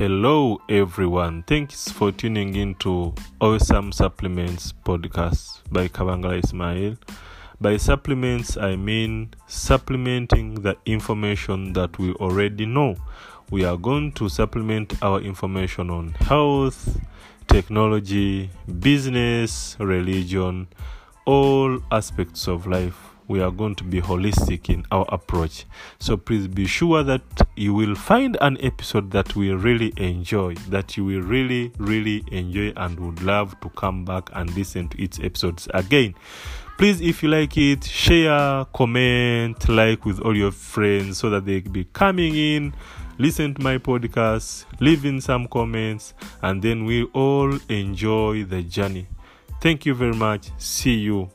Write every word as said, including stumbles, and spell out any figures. Hello everyone, thanks for tuning in to Awesome Supplements Podcast by Kabangala Ismail. By supplements, I mean supplementing the information that we already know. We are going to supplement our information on health, technology, business, religion, all aspects of life. We are going to be holistic in our approach. So please be sure that you will find an episode that we really enjoy, that you will really, really enjoy and would love to come back and listen to its episodes again. Please, if you like it, share, comment, like with all your friends so that they be coming in, listen to my podcast, leave in some comments, and then we all enjoy the journey. Thank you very much. See you.